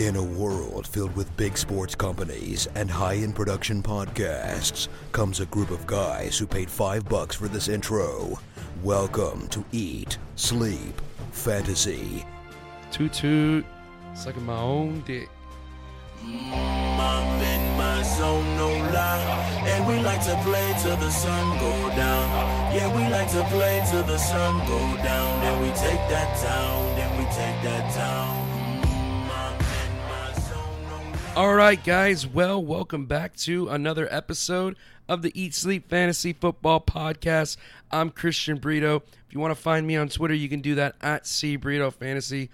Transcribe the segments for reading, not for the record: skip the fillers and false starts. In a world filled with big sports companies and high-end production podcasts comes a group of guys who paid $5 for this intro. Welcome to Eat, Sleep, Fantasy. Toot toot, sucking my own dick. Mom in my zone, no lie. And we like to play till the sun go down. Yeah, we like to play till the sun go down. And we take that down, and we take that down. All right, guys. Well, welcome back to another episode of the Eat, Sleep, Fantasy Football Podcast. I'm Christian Brito. If you want to find me on Twitter, you can do that at CBritoFantasy.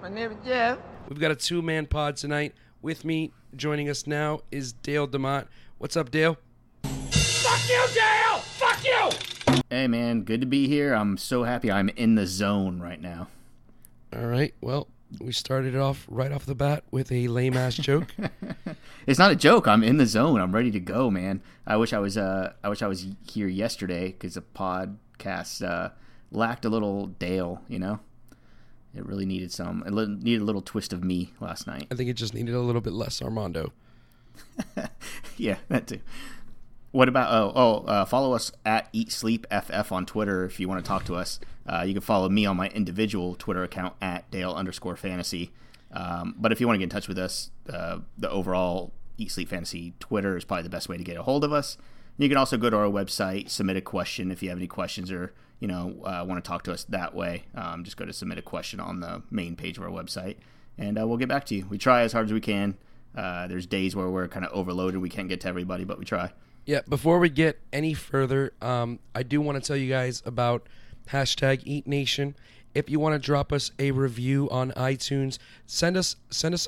My name is Jeff. We've got a two-man pod tonight. With me, joining us now, is Dale DeMott. What's up, Dale? Fuck you, Dale! Fuck you! Hey, man. Good to be here. I'm so happy I'm in the zone right now. All right. Well, we started it off right off the bat with a lame-ass joke. It's not a joke. I'm in the zone. I'm ready to go, man. I wish I was here yesterday because the podcast lacked a little Dale, you know? It really needed some. It needed a little twist of me last night. I think it just needed a little bit less Armando. Yeah, that too. What about follow us at EatSleepFF on Twitter if you want to talk to us. You can follow me on my individual Twitter account at Dale_fantasy. But if you want to get in touch with us, the overall Eat Sleep Fantasy Twitter is probably the best way to get a hold of us. And you can also go to our website, submit a question if you have any questions or want to talk to us that way. Just go to submit a question on the main page of our website, and we'll get back to you. We try as hard as we can. There's days where we're kind of overloaded. We can't get to everybody, but we try. Yeah, before we get any further, I do want to tell you guys about hashtag EatNation. If you want to drop us a review on iTunes, send us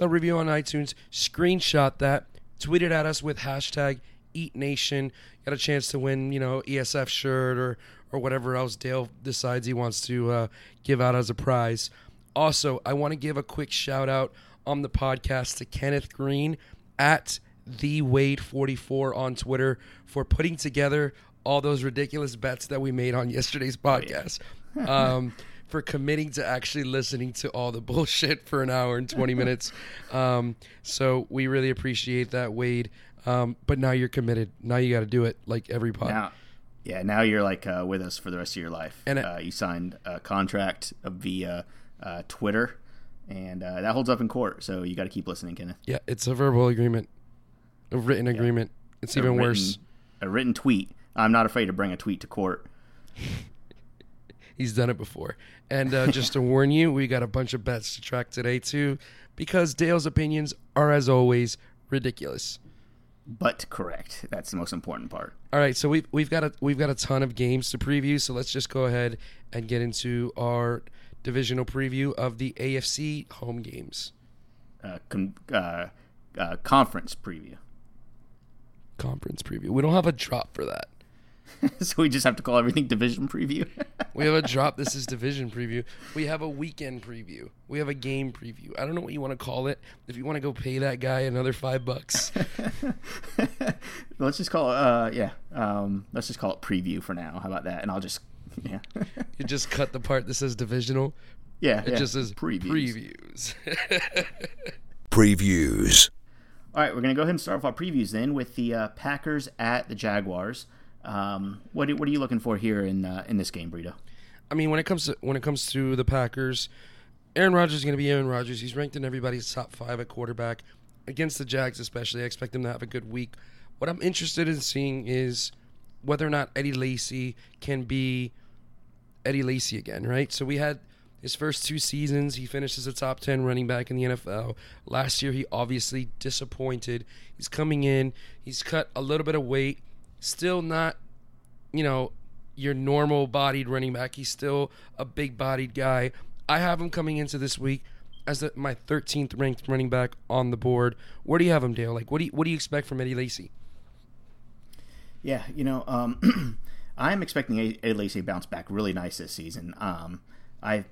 a review on iTunes, screenshot that, tweet it at us with hashtag EatNation. Got a chance to win, ESF shirt or whatever else Dale decides he wants to give out as a prize. Also, I want to give a quick shout out on the podcast to Kenneth Green at TheWade44 on Twitter for putting together all those ridiculous bets that we made on yesterday's podcast, for committing to actually listening to all the bullshit for an hour and 20 minutes. So we really appreciate that, Wade. But now you're committed. Now you got to do it like every pod. Now you're like with us for the rest of your life. And you signed a contract via Twitter, and that holds up in court. So you got to keep listening, Kenneth. Yeah, it's a verbal agreement. A written agreement. Yeah. It's even worse. A written tweet. I'm not afraid to bring a tweet to court. He's done it before. And just to warn you, we got a bunch of bets to track today, too, because Dale's opinions are, as always, ridiculous. But correct. That's the most important part. All right, so we've got a ton of games to preview, so let's just go ahead and get into our divisional preview of the AFC home games. Conference preview. Conference preview. We don't have a drop for that. So we just have to call everything division preview. We have a drop. This is division preview. We have a weekend preview. We have a game preview. I don't know what you want to call it. If you want to go pay that guy another $5. Let's just call it let's just call it preview for now. How about that? And I'll just you just cut the part that says divisional. It just says previews. Previews. All right, we're going to go ahead and start off our previews then with the Packers at the Jaguars. What are you looking for here in this game, Brito? I mean, when it comes to the Packers, Aaron Rodgers is going to be Aaron Rodgers. He's ranked in everybody's top 5 at quarterback. Against the Jags especially, I expect them to have a good week. What I'm interested in seeing is whether or not Eddie Lacy can be Eddie Lacy again, right? So we had his first 2 seasons, he finished as a top 10 running back in the NFL. Last year, he obviously disappointed. He's coming in. He's cut a little bit of weight. Still not, your normal bodied running back. He's still a big bodied guy. I have him coming into this week as my 13th ranked running back on the board. Where do you have him, Dale? Like, what do you expect from Eddie Lacy? Yeah, I'm expecting Eddie Lacy to bounce back really nice this season. I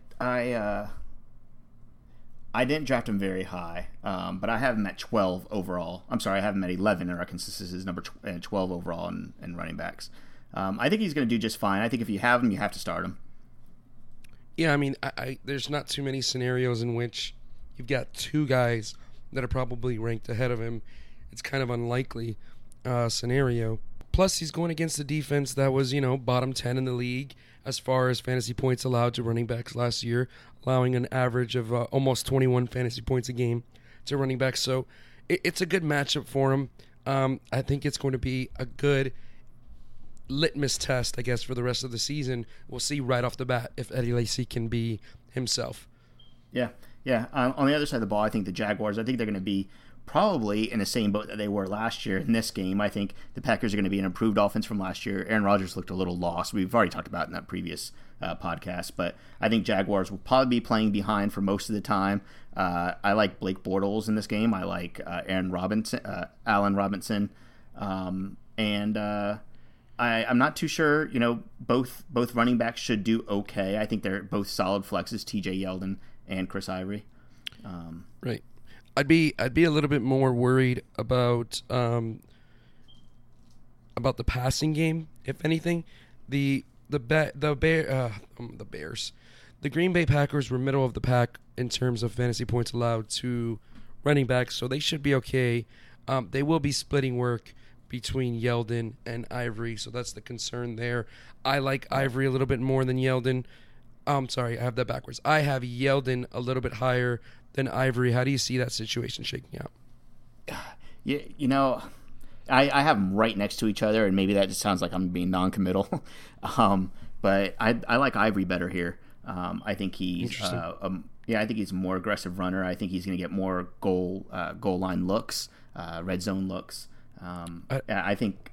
didn't draft him very high, but I have him at 12 overall. I'm sorry, I have him at 11, and I consider his number 12 overall in running backs. I think he's going to do just fine. I think if you have him, you have to start him. Yeah, I mean, there's not too many scenarios in which you've got 2 guys that are probably ranked ahead of him. It's kind of unlikely scenario. Plus, he's going against a defense that was, you know, bottom 10 in the league as far as fantasy points allowed to running backs last year, allowing an average of almost 21 fantasy points a game to running backs. So it's a good matchup for him. I think it's going to be a good litmus test, I guess, for the rest of the season. We'll see right off the bat if Eddie Lacy can be himself. Yeah. On the other side of the ball, I think the Jaguars, I think they're going to be probably in the same boat that they were last year in this game. I think the Packers are going to be an improved offense from last year. Aaron Rodgers looked a little lost. We've already talked about it in that previous podcast, but I think Jaguars will probably be playing behind for most of the time. I like Blake Bortles in this game. I like Allen Robinson, and I'm not too sure. You know, both running backs should do okay. I think they're both solid flexes. TJ Yeldon and Chris Ivory. Right. I'd be a little bit more worried about the passing game, if anything. The Green Bay Packers were middle of the pack in terms of fantasy points allowed to running backs, so they should be okay. They will be splitting work between Yeldon and Ivory, so that's the concern there. I like Ivory a little bit more than Yeldon. I'm sorry, I have that backwards. I have Yeldon a little bit higher than Ivory. How do you see that situation shaking out? Yeah, you know, I have them right next to each other, and maybe that just sounds like I'm being non-committal. but I like Ivory better here. I think he's I think he's a more aggressive runner. I think he's going to get more goal line looks, red zone looks. I think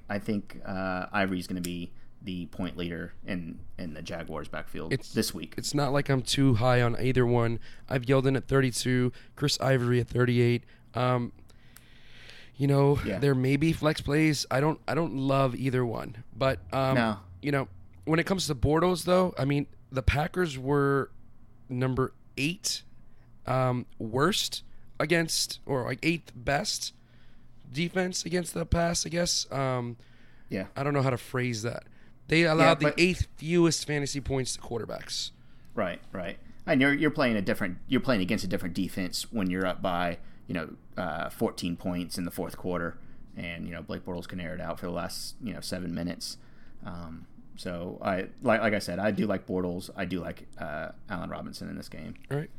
Ivory's going to be the point leader in the Jaguars' backfield this week. It's not like I'm too high on either one. I've Yeldon at 32, Chris Ivory at 38. There may be flex plays. I don't love either one. But no. You know, when it comes to Bortles, though, I mean, the Packers were number 8 worst against, or like 8th best defense against the pass, I guess. I don't know how to phrase that. They allowed the 8th fewest fantasy points to quarterbacks. Right. And you're playing against a different defense when you're up by 14 points in the fourth quarter, and Blake Bortles can air it out for the last 7 minutes. So I like I said, I do like Bortles. I do like Allen Robinson in this game. All right.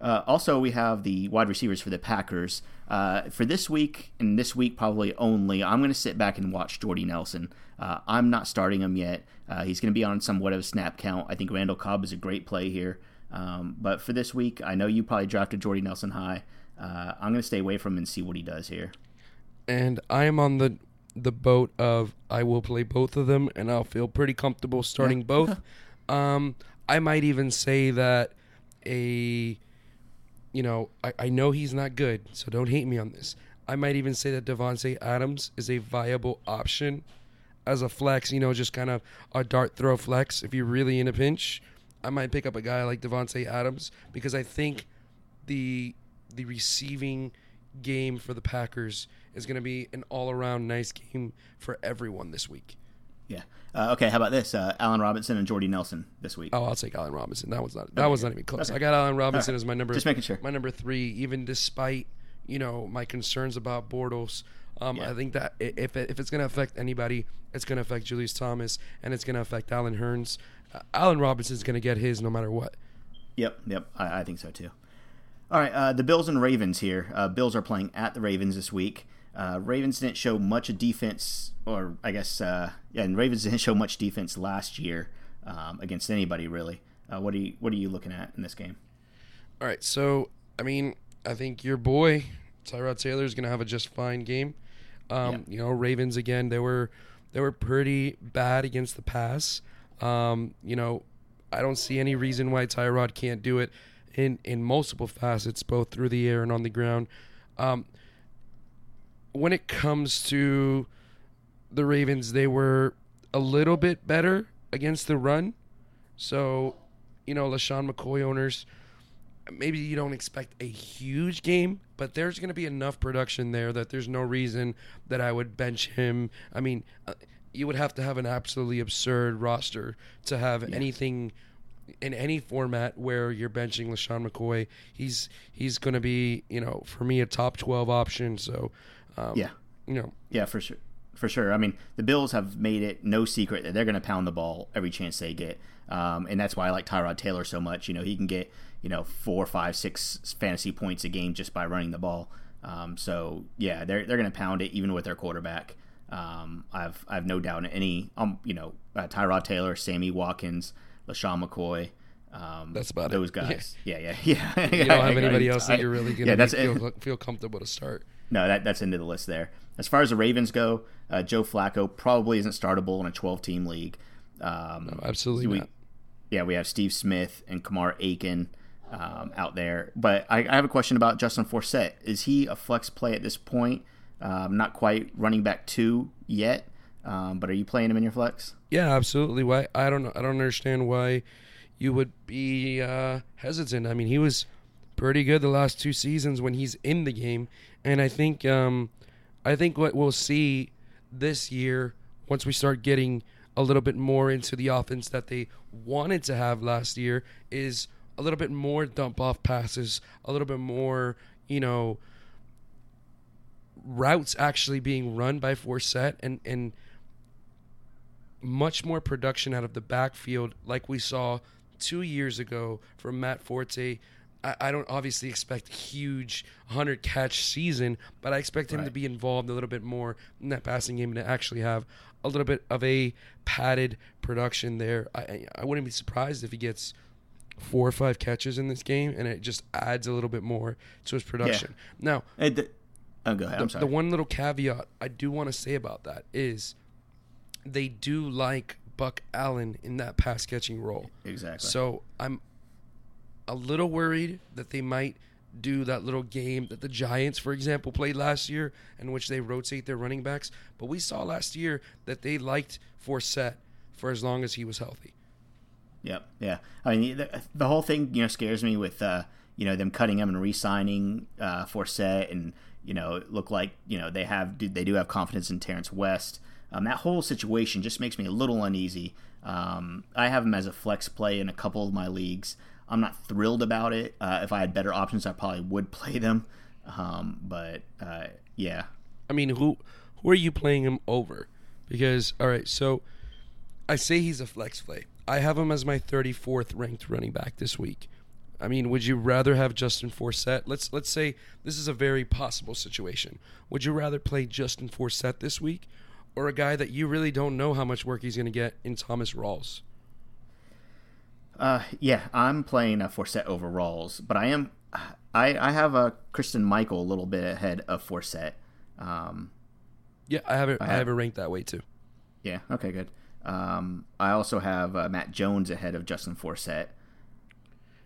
Also, we have the wide receivers for the Packers. For this week, and this week probably only, I'm going to sit back and watch Jordy Nelson. I'm not starting him yet. He's going to be on somewhat of a snap count. I think Randall Cobb is a great play here. But for this week, I know you probably drafted Jordy Nelson high. I'm going to stay away from him and see what he does here. And I am on the boat of I will play both of them, and I'll feel pretty comfortable starting both. I might even say that I know he's not good, so don't hate me on this. I might even say that Devontae Adams is a viable option as a flex, just kind of a dart throw flex. If you're really in a pinch, I might pick up a guy like Devontae Adams, because I think the receiving game for the Packers is going to be an all-around nice game for everyone this week. Yeah. Okay, how about this? Allen Robinson and Jordy Nelson this week. Oh, I'll take Allen Robinson. That one's not even close. Okay. I got Allen Robinson as my number. Just making sure. My number 3, even despite my concerns about Bortles. I think that if it's going to affect anybody, it's going to affect Julius Thomas, and it's going to affect Allen Hurns. Allen Robinson's going to get his no matter what. Yep. I think so too. All right, the Bills and Ravens here. Bills are playing at the Ravens this week. Ravens didn't show much of defense, or I guess, and Ravens didn't show much defense last year against anybody really. What are you looking at in this game? All right, so I mean, I think your boy Tyrod Taylor is going to have a just fine game. Ravens again, they were pretty bad against the pass. I don't see any reason why Tyrod can't do it in multiple facets, both through the air and on the ground. When it comes to the Ravens, they were a little bit better against the run. So, LaShawn McCoy owners, maybe you don't expect a huge game, but there's going to be enough production there that there's no reason that I would bench him. I mean, you would have to have an absolutely absurd roster to have anything in any format where you're benching LaShawn McCoy, he's going to be, you know, for me, a top 12 option. So, yeah, for sure. For sure. I mean, the Bills have made it no secret that they're going to pound the ball every chance they get. And that's why I like Tyrod Taylor so much. You know, he can get, you know, 4, 5, 6 fantasy points a game just by running the ball. So, yeah, they're going to pound it even with their quarterback. I've no doubt in any, Tyrod Taylor, Sammy Watkins, LaShawn McCoy. That's about those guys. Yeah. You don't have anybody else that you're really going to feel comfortable to start. No, that's into the list there. As far as the Ravens go, Joe Flacco probably isn't startable in a 12-team league. No, absolutely not. Yeah, we have Steve Smith and Kamar Aiken out there. But I have a question about Justin Forsett. Is he a flex play at this point? Not quite running back 2 yet, but are you playing him in your flex? Yeah, absolutely. Why? I don't understand why you would be hesitant. I mean, he was pretty good the last 2 seasons when he's in the game, and I think what we'll see this year, once we start getting a little bit more into the offense that they wanted to have last year, is a little bit more dump off passes, a little bit more, routes actually being run by Forsett, and much more production out of the backfield like we saw 2 years ago from Matt Forte. I don't obviously expect a huge 100-catch season, but I expect him to be involved a little bit more in that passing game and to actually have a little bit of a padded production there. I wouldn't be surprised if he gets 4 or 5 catches in this game, and it just adds a little bit more to his production. Yeah. Now, go ahead. I'm sorry. The one little caveat I do want to say about that is they do like Buck Allen in that pass-catching role. Exactly. So I'm a little worried that they might do that little game that the Giants, for example, played last year, in which they rotate their running backs. But we saw last year that they liked Forsett for as long as he was healthy. Yep. Yeah. I mean, the whole thing, scares me with, them cutting him and re-signing Forsett, and, it looked like, they do have confidence in Terrence West. That whole situation just makes me a little uneasy. I have him as a flex play in a couple of my leagues. I'm not thrilled about it. If I had better options, I probably would play them. Yeah. I mean, who are you playing him over? Because, all right, so I say he's a flex play. I have him as my 34th ranked running back this week. I mean, would you rather have Justin Forsett? Let's say this is a very possible situation. Would you rather play Justin Forsett this week or a guy that you really don't know how much work he's going to get in Thomas Rawls? I'm playing Forsett over Rawls, but I have a Kristen Michael a little bit ahead of Forsett. I have it ranked that way too. Yeah. Okay. Good. I also have Matt Jones ahead of Justin Forsett,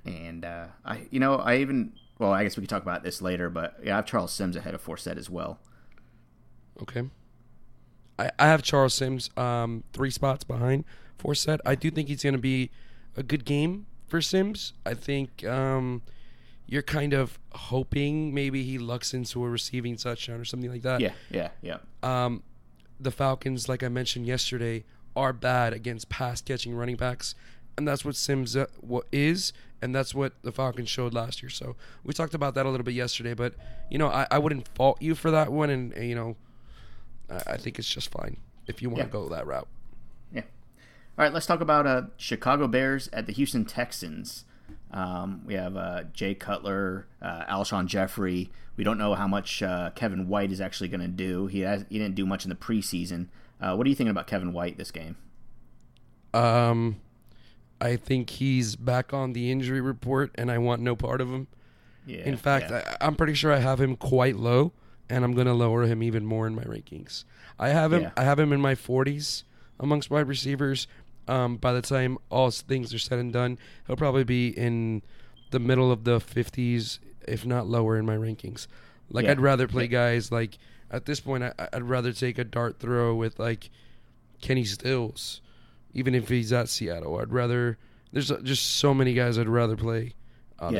and I guess we could talk about this later, but I have Charles Sims ahead of Forsett as well. Okay. I have Charles Sims 3 spots behind Forsett. I do think he's going to be a good game for Sims. I think you're kind of hoping maybe he lucks into a receiving touchdown or something like that. Yeah. The Falcons, like I mentioned yesterday, are bad against pass-catching running backs, and that's what Sims is, and that's what the Falcons showed last year. So we talked about that a little bit yesterday, but, I wouldn't fault you for that one, and, I think it's just fine if you want to go that route. All right, let's talk about Chicago Bears at the Houston Texans. We have Jay Cutler, Alshon Jeffrey. We don't know how much Kevin White is actually going to do. He didn't do much in the preseason. What are you thinking about Kevin White this game? I think he's back on the injury report, and I want no part of him. Yeah. In fact, yeah. I'm pretty sure I have him quite low, and I'm going to lower him even more in my rankings. I have him in my 40s amongst wide receivers. By the time all things are said and done, he'll probably be in the middle of the 50s, if not lower, in my rankings. I'd rather play guys like, at this point, I'd rather take a dart throw with like Kenny Stills, even if he's at Seattle. There's just so many guys I'd rather play. One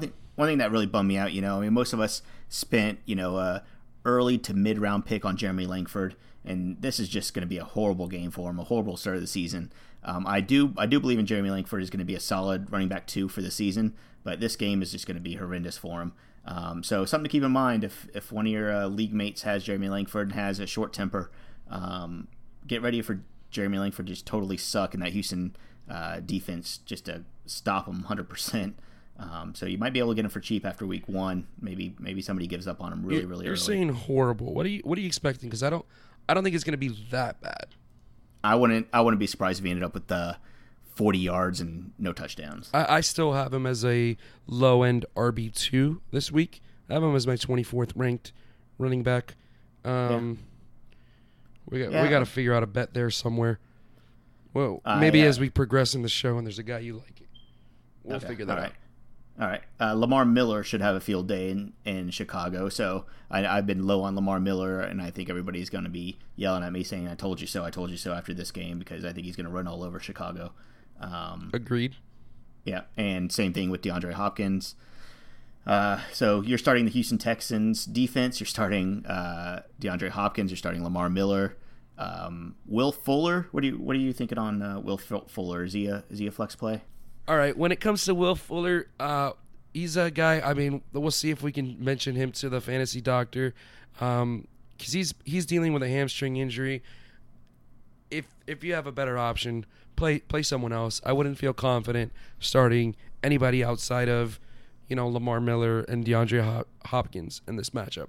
thing that really bummed me out, most of us spent, early to mid-round pick on Jeremy Langford, and this is just going to be a horrible game for him, a horrible start of the season. I do believe in Jeremy Langford is going to be a solid running back two for the season, but this game is just going to be horrendous for him. So something to keep in mind if one of your league mates has Jeremy Langford and has a short temper, get ready for Jeremy Langford to just totally suck in that Houston defense just to stop him 100%. So you might be able to get him for cheap after week one. Maybe somebody gives up on him really early. You're saying horrible. What are you expecting? Because I don't think it's going to be that bad. I wouldn't be surprised if he ended up with the 40 yards and no touchdowns. I still have him as a low-end RB2 this week. I have him as my 24th ranked running back. We got to figure out a bet there somewhere. Well, as we progress in the show and there's a guy you like, we'll figure that out. All right. Lamar Miller should have a field day in Chicago. So I've been low on Lamar Miller, and I think everybody's going to be yelling at me saying, I told you so after this game, because I think he's going to run all over Chicago. Agreed. Yeah, and same thing with DeAndre Hopkins. So you're starting the Houston Texans defense. You're starting DeAndre Hopkins. You're starting Lamar Miller. Will Fuller, what are you thinking on Will Fuller? Is he a flex play? All right, when it comes to Will Fuller, he's a guy, we'll see if we can mention him to the fantasy doctor, because he's dealing with a hamstring injury. If you have a better option, play someone else. I wouldn't feel confident starting anybody outside of, Lamar Miller and DeAndre Hopkins in this matchup.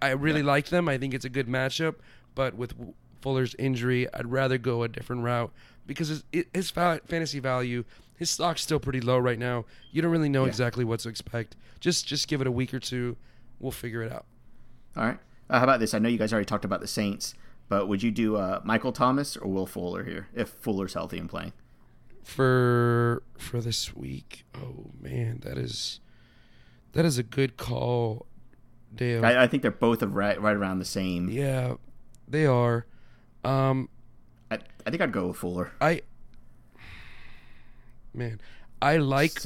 I really like them. I think it's a good matchup, but with Fuller's injury, I'd rather go a different route because his fantasy value, his stock's still pretty low right now. You don't really know exactly what to expect. Just give it a week or two. We'll figure it out. All right. How about this? I know you guys already talked about the Saints, but would you do Michael Thomas or Will Fuller here if Fuller's healthy and playing? For this week, oh, man, that is a good call, Dale. I think they're both right around the same. Yeah, they are. I think I'd go with Fuller. I like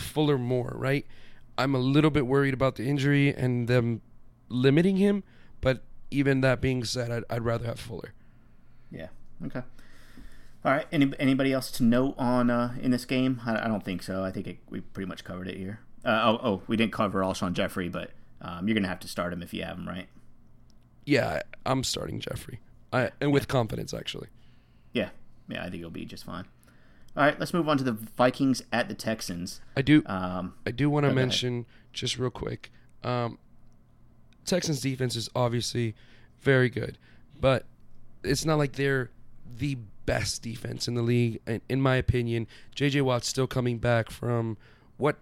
Fuller more, right? I'm a little bit worried about the injury and them limiting him, but even that being said, I'd rather have Fuller. Yeah. Okay. All right. Anybody else to note on in this game? I don't think so. I think we pretty much covered it here. We didn't cover Alshon Jeffrey, but you're gonna have to start him if you have him, right? Yeah, I'm starting Jeffrey, and with confidence actually. Yeah, I think he'll be just fine. All right, let's move on to the Vikings at the Texans. I do want to mention just real quick. Texans defense is obviously very good, but it's not like they're the best defense in the league. In my opinion, J.J. Watt's still coming back from what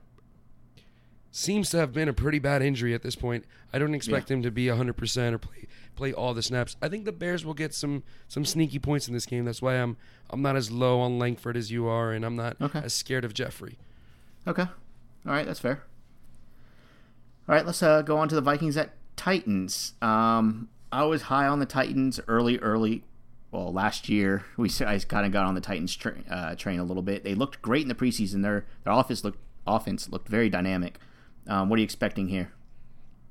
seems to have been a pretty bad injury at this point. I don't expect him to be 100% or play all the snaps. I think the Bears will get some sneaky points in this game. That's why I'm not as low on Langford as you are, and I'm not as scared of Jeffrey. Okay. All right, that's fair. All right, let's go on to the Vikings at Titans. I was high on the Titans early. Well, last year I kind of got on the Titans train a little bit. They looked great in the preseason. Their offense looked very dynamic. What are you expecting here?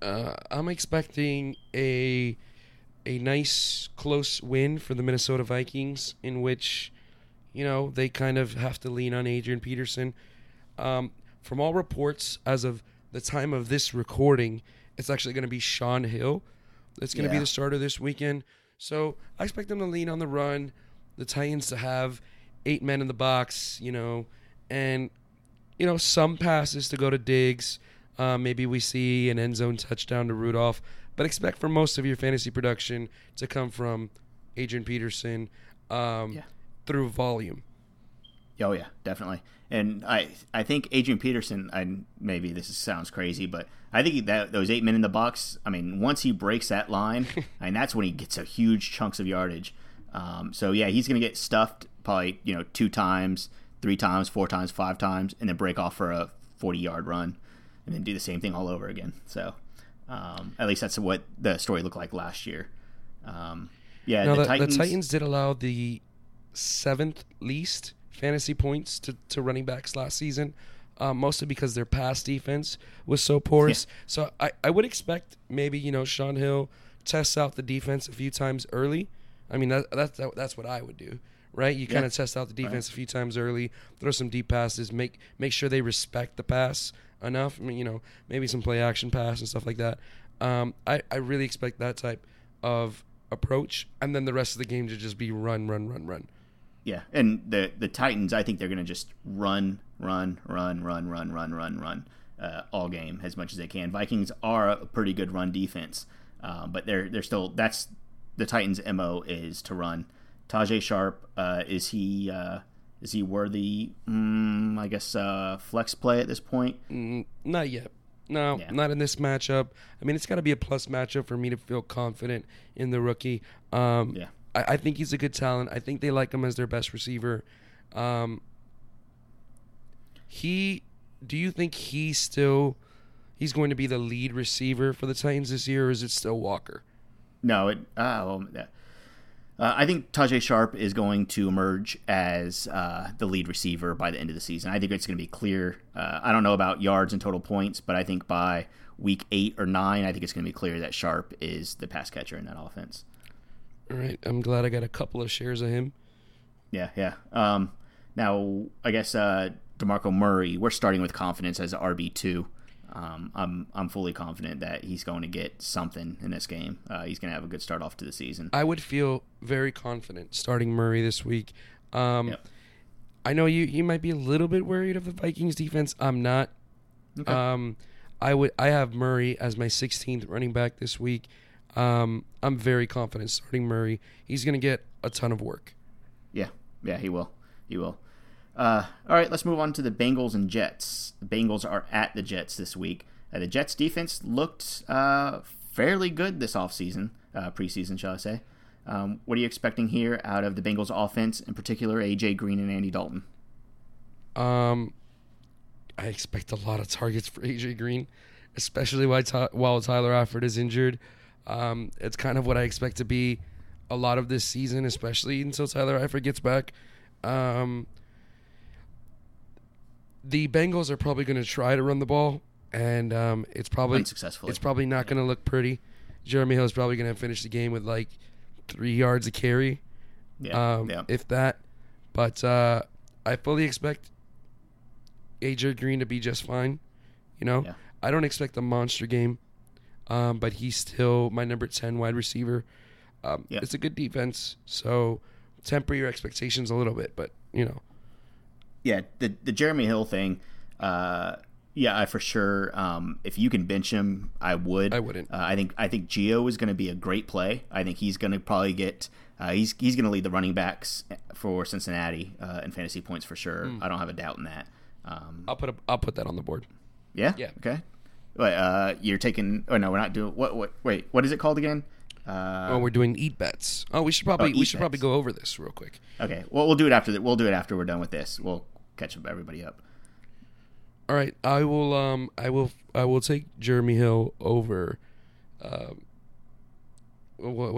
I'm expecting a nice, close win for the Minnesota Vikings, in which, they kind of have to lean on Adrian Peterson. From all reports, as of the time of this recording, it's actually going to be Sean Hill that's going to be the starter this weekend. So I expect them to lean on the run, the Titans to have 8 men in the box, and, some passes to go to Diggs. Maybe we see an end zone touchdown to Rudolph, but expect for most of your fantasy production to come from Adrian Peterson through volume. Oh yeah, definitely. And I think Adrian Peterson, maybe this sounds crazy, but I think that those 8 men in the box, once he breaks that line, that's when he gets a huge chunks of yardage. So he's going to get stuffed probably 2 times, 3 times, 4 times, 5 times, and then break off for a 40-yard run. And then do the same thing all over again. So, at least that's what the story looked like last year. The Titans did allow the 7th least fantasy points to running backs last season, mostly because their pass defense was so porous. Yeah. So I would expect maybe Sean Hill tests out the defense a few times early. I mean that's what I would do, right? You kind of test out the defense a few times early, throw some deep passes, make sure they respect the pass enough. I mean, you know, maybe some play action pass and stuff like that. I really expect that type of approach, and then the rest of the game to just be run. Yeah, and the Titans, I think they're going to just run all game as much as they can. Vikings are a pretty good run defense, but they're still, that's the Titans' MO is to run. Tajaé Sharpe, is he worthy? I guess flex play at this point. Not yet. No, not in this matchup. I mean, it's got to be a plus matchup for me to feel confident in the rookie. I think he's a good talent. I think they like him as their best receiver. Do you think he's going to be the lead receiver for the Titans this year, or is it still Walker? No, I think Tajaé Sharpe is going to emerge as the lead receiver by the end of the season. I think it's going to be clear. I don't know about yards and total points, but I think by week 8 or 9, I think it's going to be clear that Sharpe is the pass catcher in that offense. All right, I'm glad I got a couple of shares of him. Yeah. Now, I guess DeMarco Murray, we're starting with confidence as RB2. I'm fully confident that he's going to get something in this game. He's going to have a good start off to the season. I would feel very confident starting Murray this week. I know you might be a little bit worried of the Vikings defense. I'm not. Okay. I have Murray as my 16th running back this week. I'm very confident starting Murray. He's going to get a ton of work. Yeah, he will. All right, let's move on to the Bengals and Jets. The Bengals are at the Jets this week. The Jets' defense looked fairly good this preseason, shall I say. What are you expecting here out of the Bengals' offense, in particular A.J. Green and Andy Dalton? I expect a lot of targets for A.J. Green, especially while Tyler Eifert is injured. It's kind of what I expect to be a lot of this season, especially until Tyler Eifert gets back. The Bengals are probably going to try to run the ball, and it's probably not going to look pretty. Jeremy Hill is probably going to finish the game with like 3 yards a carry, if that. But I fully expect A.J. Green to be just fine. You know, I don't expect a monster game, but he's still my number 10 wide receiver. It's a good defense, so temper your expectations a little bit, but you know. Yeah, the Jeremy Hill thing, I for sure. If you can bench him, I would. I wouldn't. I think Gio is going to be a great play. I think he's going to probably get. He's going to lead the running backs for Cincinnati in fantasy points for sure. I don't have a doubt in that. I'll put that on the board. Yeah. Yeah. Okay. Wait, you're taking. Oh no, we're not doing. What? Wait. What is it called again? We're doing eat bets. We should probably go over this real quick. Okay. Well, we'll do it after that. We'll do it after we're done with this. We'll catch up everybody up. All right, I will take Jeremy Hill over. His name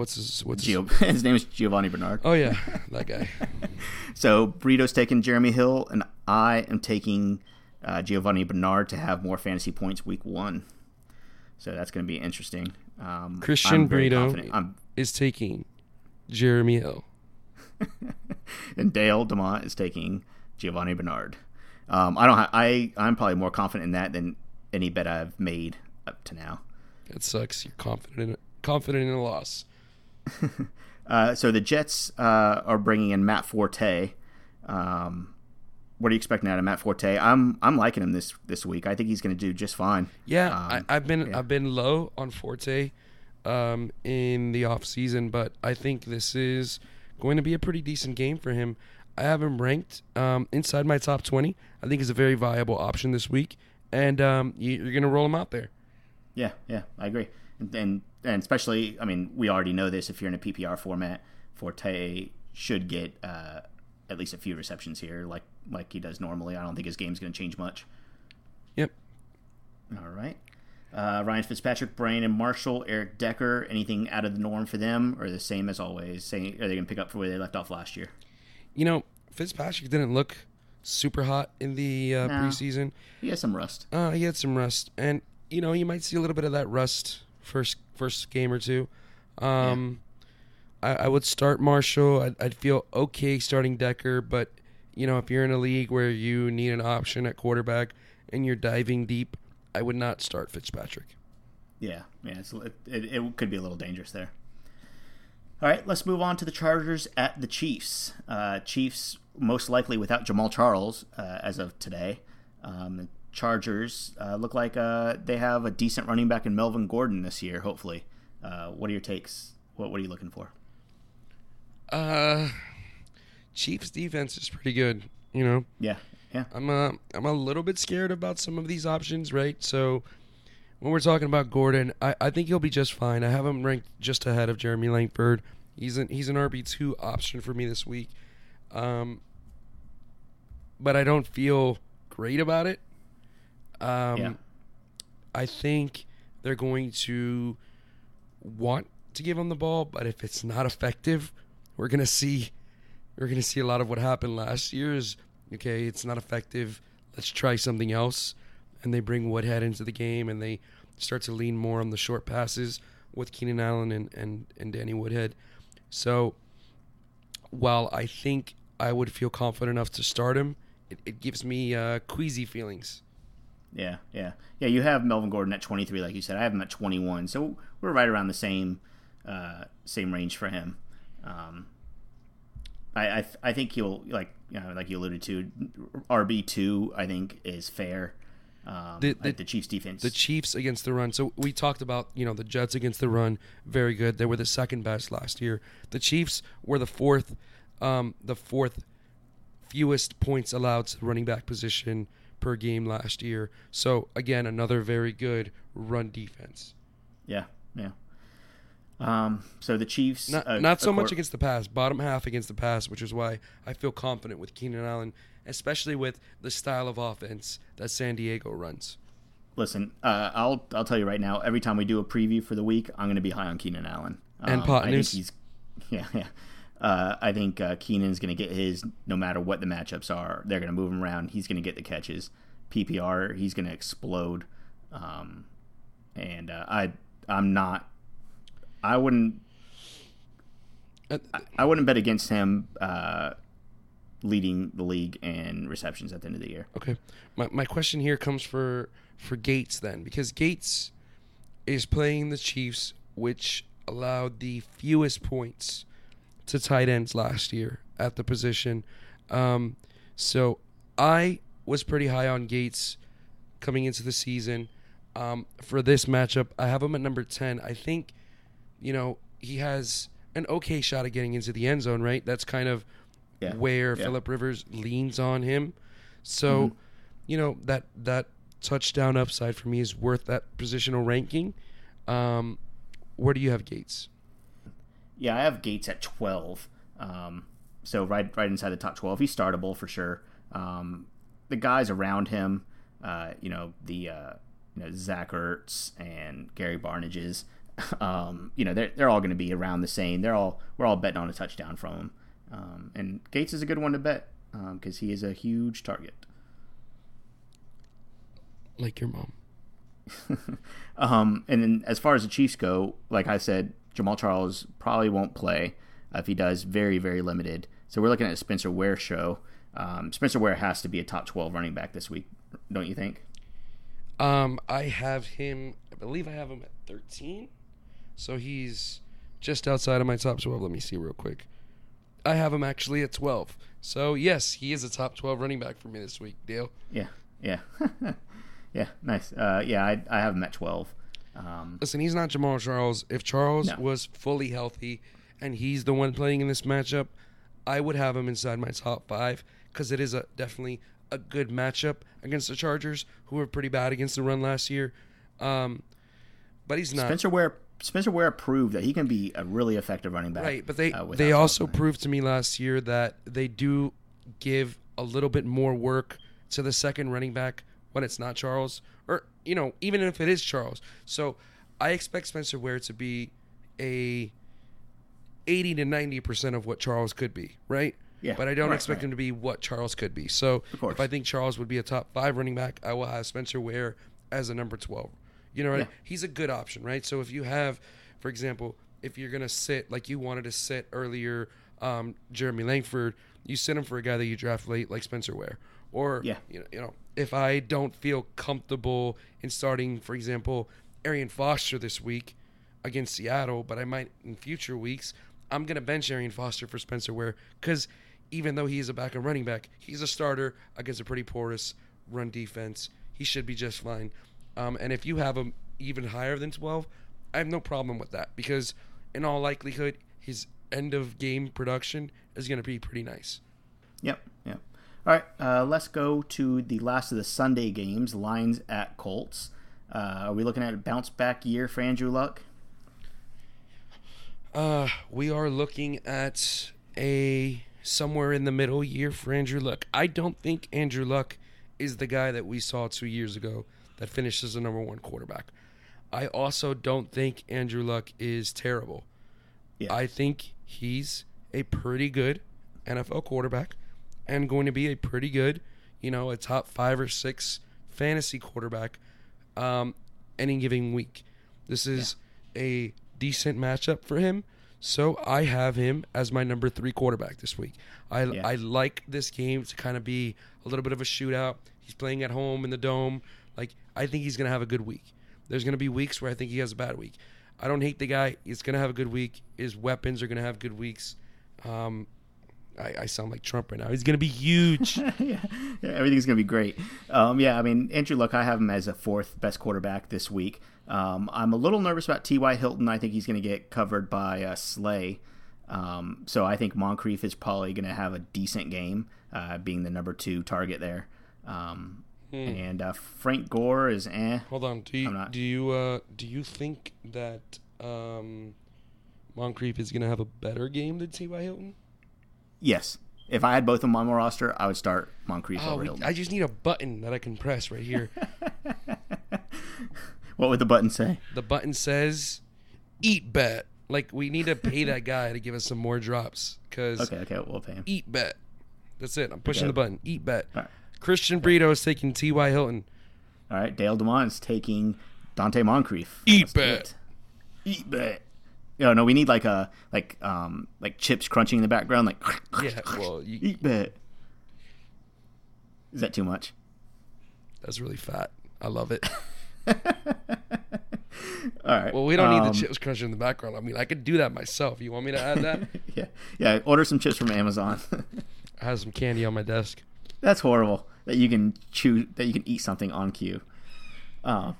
is Giovanni Bernard. Oh yeah, that guy. So Brito's taking Jeremy Hill, and I am taking Giovanni Bernard to have more fantasy points week 1. So that's going to be interesting. Christian Brito is taking Jeremy Hill, and Dale DeMott is taking Giovanni Bernard. I'm probably more confident in that than any bet I've made up to now. That sucks. You're confident in a loss. So the Jets are bringing in Matt Forte. What are you expecting out of Matt Forte? I'm liking him this week. I think he's going to do just fine. Yeah, I've been low on Forte in the off season, but I think this is going to be a pretty decent game for him. I have him ranked inside my top 20. I think he's a very viable option this week, and you're going to roll him out there. Yeah, I agree, and especially, I mean, we already know this. If you're in a PPR format, Forte should get at least a few receptions here, like he does normally. I don't think his game's going to change much. Yep. All right. Ryan Fitzpatrick, Brandon Marshall, Eric Decker. Anything out of the norm for them, or the same as always? Are they going to pick up for where they left off last year? You know, Fitzpatrick didn't look super hot in the preseason. He had some rust. He had some rust, and you know, you might see a little bit of that rust first game or two. I would start Marshall. I'd feel okay starting Decker, but you know, if you're in a league where you need an option at quarterback and you're diving deep, I would not start Fitzpatrick. Yeah, it could be a little dangerous there. All right, let's move on to the Chargers at the Chiefs. Chiefs most likely without Jamal Charles as of today. The Chargers look like they have a decent running back in Melvin Gordon this year, hopefully. What are your takes? What are you looking for? Chiefs defense is pretty good, you know. Yeah. I'm a little bit scared about some of these options, right? So when we're talking about Gordon, I think he'll be just fine. I have him ranked just ahead of Jeremy Langford. He's an RB2 option for me this week. But I don't feel great about it. I think they're going to want to give him the ball, but if it's not effective, we're gonna see a lot of what happened last year is, okay, it's not effective, let's try something else. And they bring Woodhead into the game, and they start to lean more on the short passes with Keenan Allen and Danny Woodhead. So while I think I would feel confident enough to start him, it gives me queasy feelings. Yeah. You have Melvin Gordon at 23, like you said. I have him at 21, so we're right around the same range for him. I think he'll, like you alluded to, RB2, I think, is fair. The Chiefs defense. The Chiefs against the run. So we talked about, the Jets against the run, very good. They were the second best last year. The Chiefs were the fourth fewest points allowed to the running back position per game last year. So again, another very good run defense. Yeah. So the Chiefs not so much against the pass, bottom half against the pass, which is why I feel confident with Keenan Allen, especially with the style of offense that San Diego runs. Listen, I'll tell you right now, every time we do a preview for the week, I'm going to be high on Keenan Allen. And Pot News. I think Keenan's going to get his, no matter what the matchups are. They're going to move him around. He's going to get the catches. PPR, he's going to explode. I wouldn't bet against him leading the league in receptions at the end of the year. Okay. My question here comes for Gates then, because Gates is playing the Chiefs, which allowed the fewest points to tight ends last year at the position. So I was pretty high on Gates coming into the season. For this matchup, I have him at number 10. I think, he has an okay shot at getting into the end zone, right? That's kind of where Phillip Rivers leans on him. So, that touchdown upside for me is worth that positional ranking. Where do you have Gates? Yeah, I have Gates at 12. So right inside the top 12. He's startable for sure. The guys around him, Zach Ertz and Gary Barnages, they're all going to be around the same. We're all betting on a touchdown from him. And Gates is a good one to bet because he is a huge target. Like your mom. And then as far as the Chiefs go, like I said, Jamal Charles probably won't play. If he does, very, very limited. So we're looking at a Spencer Ware show. Spencer Ware has to be a top 12 running back this week, don't you think? I believe I have him at 13. So he's just outside of my top 12. Let me see real quick. I have him actually at 12. So, yes, he is a top 12 running back for me this week, Dale. Yeah. Yeah, nice. I have him at 12. Listen, he's not Jamal Charles. If Charles was fully healthy and he's the one playing in this matchup, I would have him inside my top 5 because it is definitely a good matchup against the Chargers, who were pretty bad against the run last year. But he's not. Spencer Ware proved that he can be a really effective running back. Right, but they also proved to me last year that they do give a little bit more work to the second running back when it's not Charles, or even if it is Charles. So I expect Spencer Ware to be a 80 to 90% of what Charles could be, right? Yeah, but I don't expect him to be what Charles could be. So if I think Charles would be a top 5 running back, I will have Spencer Ware as a number 12. He's a good option, right? So if you have, for example, if you're going to sit, like you wanted to sit earlier, Jeremy Langford, you sit him for a guy that you draft late like Spencer Ware. Or, you know, if I don't feel comfortable in starting, for example, Arian Foster this week against Seattle, but I might in future weeks, I'm going to bench Arian Foster for Spencer Ware because even though he is a backup running back, he's a starter against a pretty porous run defense. He should be just fine. And if you have him even higher than 12, I have no problem with that because in all likelihood, his end-of-game production is going to be pretty nice. Yep. All right, let's go to the last of the Sunday games, Lions at Colts. Are we looking at a bounce-back year for Andrew Luck? We are looking at a somewhere in the middle year for Andrew Luck. I don't think Andrew Luck is the guy that we saw 2 years ago that finishes the number one quarterback. I also don't think Andrew Luck is terrible. Yeah. I think he's a pretty good NFL quarterback and going to be a pretty good, you know, a top 5 or 6 fantasy quarterback any given week. This is a decent matchup for him. So I have him as my number 3 quarterback this week. I like this game to kind of be a little bit of a shootout. He's playing at home in the dome. Like, I think he's going to have a good week. There's going to be weeks where I think he has a bad week. I don't hate the guy. He's going to have a good week. His weapons are going to have good weeks. I sound like Trump right now. He's going to be huge. Yeah, everything's going to be great. I mean, Andrew Luck, I have him as a 4th best quarterback this week. I'm a little nervous about T.Y. Hilton. I think he's going to get covered by Slay. So I think Moncrief is probably going to have a decent game, being the number 2 target there. And Frank Gore is eh. Hold on. Do you think that Moncrief is going to have a better game than T.Y. Hilton? Yes. If I had both of them on my roster, I would start Moncrief over Hilton. I just need a button that I can press right here. What would the button say? The button says, "Eat bet." Like, we need to pay that guy to give us some more drops. Okay, we'll pay him. Eat bet. That's it. I'm pushing the button. Eat bet. All right. Christian Brito is taking T.Y. Hilton. All right, Dale DeMott is taking Dante Moncrief. Eat bet. Eat bet. No, we need like chips crunching in the background, like eat bet. Is that too much? That's really fat. I love it. All right. Well, we don't need the chips crunching in the background. I mean, I could do that myself. You want me to add that? Yeah. Order some chips from Amazon. I have some candy on my desk. That's horrible that you can chew, that you can eat something on cue. All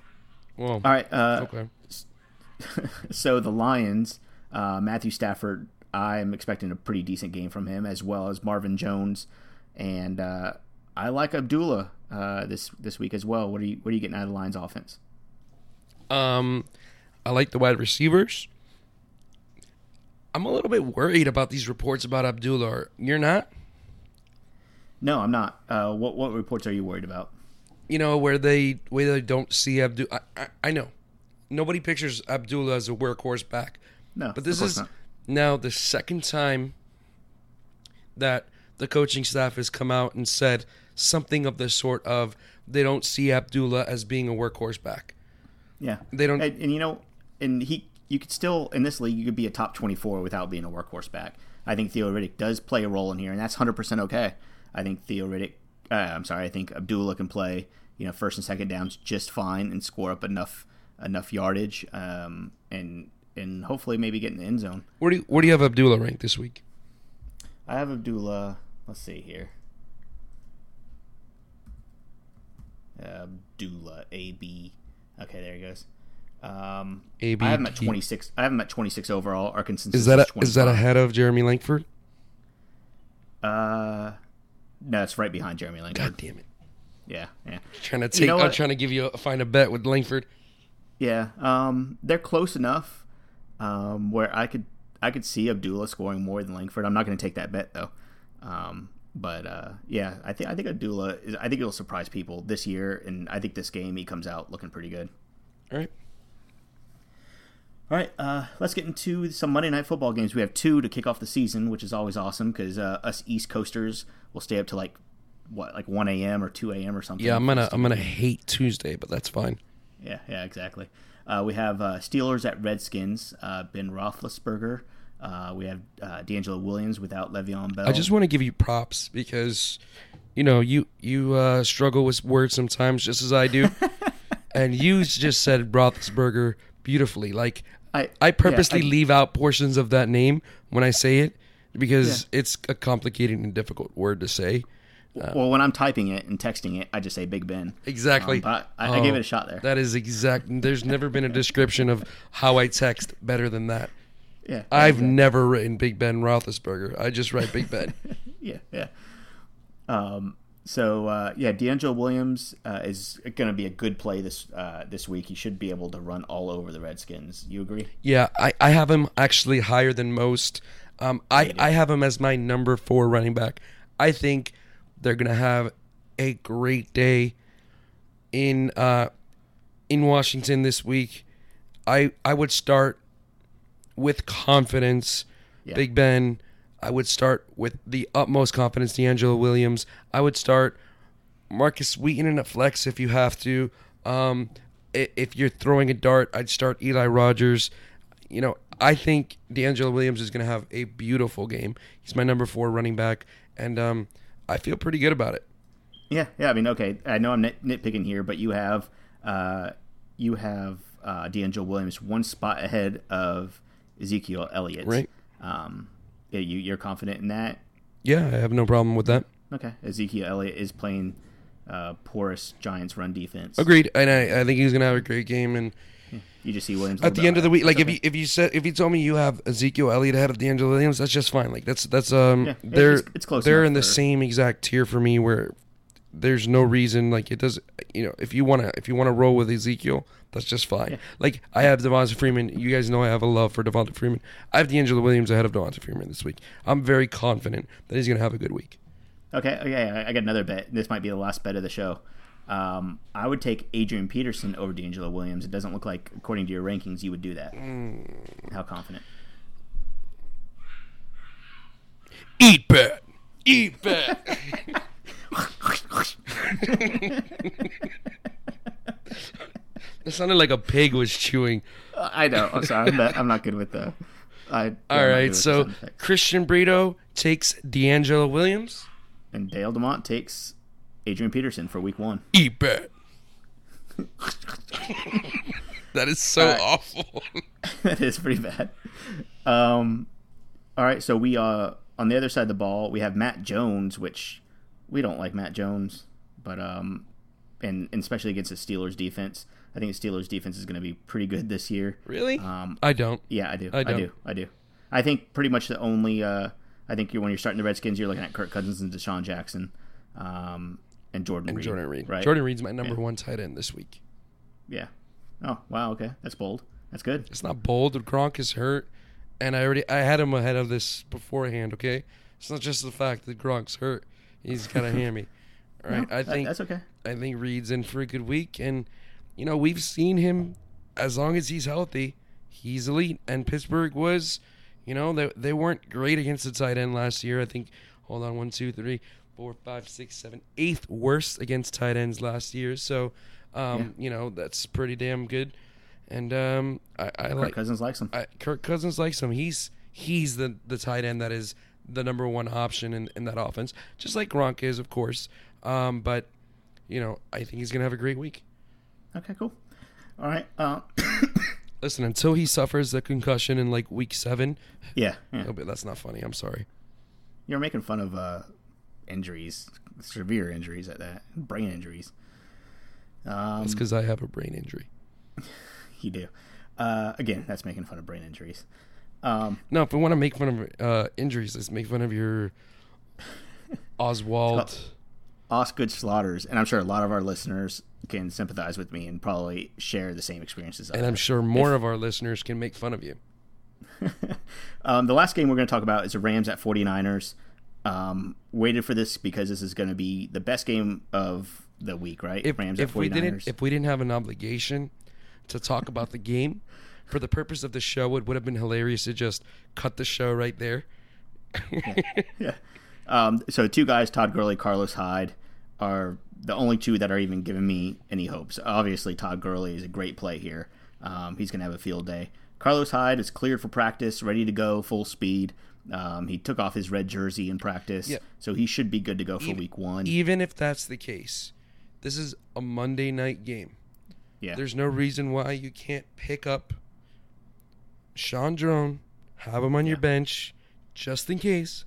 right. Okay. So the Lions, Matthew Stafford, I'm expecting a pretty decent game from him, as well as Marvin Jones, and I like Abdullah this week as well. What are you getting out of the Lions offense? I like the wide receivers. I'm a little bit worried about these reports about Abdullah. You're not? No, I'm not. What reports are you worried about? You know, where they don't see Abdullah. I know. Nobody pictures Abdullah as a workhorse back. No, but this is now the second time that the coaching staff has come out and said something of the sort of they don't see Abdullah as being a workhorse back. Yeah, they don't. And you know, and you could still in this league you could be a top 24 without being a workhorse back. I think Theo Riddick does play a role in here, and that's 100% okay. I think I think Abdullah can play, you know, first and second downs just fine and score up enough yardage, and hopefully maybe get in the end zone. Where do you have Abdullah ranked this week? I have Abdullah. Let's see here. Abdullah AB. Okay, there he goes. AB. I have him at 26. I have him at 26 overall. Our consensus is that ahead of Jeremy Langford? No, it's right behind Jeremy Langford. God damn it! Yeah. I'm trying to find a bet with Langford. Yeah, they're close enough where I could see Abdullah scoring more than Langford. I'm not going to take that bet though. I think Abdullah I think it'll surprise people this year, and I think this game he comes out looking pretty good. All right. Let's get into some Monday Night Football games. We have 2 to kick off the season, which is always awesome because us East Coasters will stay up to like 1 a.m. or 2 a.m. or something. Yeah, I'm gonna hate Tuesday, but that's fine. Yeah, exactly. We have Steelers at Redskins, Ben Roethlisberger. We have D'Angelo Williams without Le'Veon Bell. I just want to give you props because, you know, you struggle with words sometimes just as I do. And you just said Roethlisberger beautifully. Like, I purposely leave out portions of that name when I say it because it's a complicated and difficult word to say. Well, when I'm typing it and texting it, I just say Big Ben. Exactly. But I gave it a shot there. That is exact. There's never been a description of how I text better than that. Yeah, I've never written Big Ben Roethlisberger. I just write Big Ben. Yeah. So D'Angelo Williams is going to be a good play this week. He should be able to run all over the Redskins. You agree? Yeah, I have him actually higher than most. I have him as my number 4 running back. I think they're going to have a great day in Washington this week. I would start with confidence, Big Ben. I would start with the utmost confidence, D'Angelo Williams. I would start Marcus Wheaton in a flex if you have to. If you're throwing a dart, I'd start Eli Rogers. You know, I think D'Angelo Williams is going to have a beautiful game. He's my number 4 running back, and I feel pretty good about it. Yeah. I mean, okay, I know I'm nitpicking here, but you have D'Angelo Williams one spot ahead of Ezekiel Elliott, right? You're confident in that? Yeah, I have no problem with that. Okay, Ezekiel Elliott is playing porous Giants run defense. Agreed, and I think he's gonna have a great game. And you just see Williams at the end of the week. Like if you told me you have Ezekiel Elliott ahead of D'Angelo Williams, that's just fine. Like that's it's close. They're in the same exact tier for me where there's no reason. Like it does. You know, if you wanna roll with Ezekiel, that's just fine. Yeah. Like I have Devonta Freeman. You guys know I have a love for Devonta Freeman. I have D'Angelo Williams ahead of Devonta Freeman this week. I'm very confident that he's gonna have a good week. Okay. I got another bet. This might be the last bet of the show. I would take Adrian Peterson over D'Angelo Williams. It doesn't look like, according to your rankings, you would do that. How confident? Eat bet. It sounded like a pig was chewing. I know. I'm sorry. I'm not good with the. All right. So Christian Brito takes D'Angelo Williams, and Dale DeMott takes Adrian Peterson for week 1. Eat bet. That is so awful. That is pretty bad. All right. So we are on the other side of the ball. We have Matt Jones, which we don't like Matt Jones, but and especially against the Steelers defense. I think the Steelers defense is going to be pretty good this year. Really? I don't. Yeah, I do. I do. I think pretty much the only. I think when you're starting the Redskins, you're looking at Kirk Cousins and Deshaun Jackson, and Jordan Reed. Right? Jordan Reed's my number 1 tight end this week. Yeah. Oh wow. Okay, that's bold. That's good. It's not bold. Gronk is hurt, and I had him ahead of this beforehand. Okay, it's not just the fact that Gronk's hurt. He's kind of hammy. All right. No, I think that's okay. I think Reed's in for a good week, and you know, we've seen him, as long as he's healthy, he's elite. And Pittsburgh was, you know, they weren't great against the tight end last year. I think, 8th worst against tight ends last year. So, you know, that's pretty damn good. And Kirk Cousins likes him. Kirk Cousins likes him. He's the tight end that is the number 1 option in that offense, just like Gronk is, of course. But, you know, I think he's going to have a great week. Okay, cool. All right. Listen, until he suffers the concussion in like week 7. Yeah. That's not funny. I'm sorry. You're making fun of injuries, severe injuries at that, brain injuries. That's because I have a brain injury. You do. Again, that's making fun of brain injuries. No, if we want to make fun of injuries, let's make fun of your Oswald. Osgood Slaughters, and I'm sure a lot of our listeners can sympathize with me and probably share the same experiences. And I'm sure more of our listeners can make fun of you. The last game we're going to talk about is the Rams at 49ers. Waited for this because this is going to be the best game of the week, right? Rams at 49ers. If we didn't have an obligation to talk about the game for the purpose of the show, it would have been hilarious to just cut the show right there. Yeah. So 2 guys, Todd Gurley, Carlos Hyde, are the only 2 that are even giving me any hopes. Obviously, Todd Gurley is a great play here. He's going to have a field day. Carlos Hyde is cleared for practice, ready to go, full speed. He took off his red jersey in practice, so he should be good to go for week one. Even if that's the case, this is a Monday night game. Yeah. There's no reason why you can't pick up Chandrone, have him on your bench, just in case.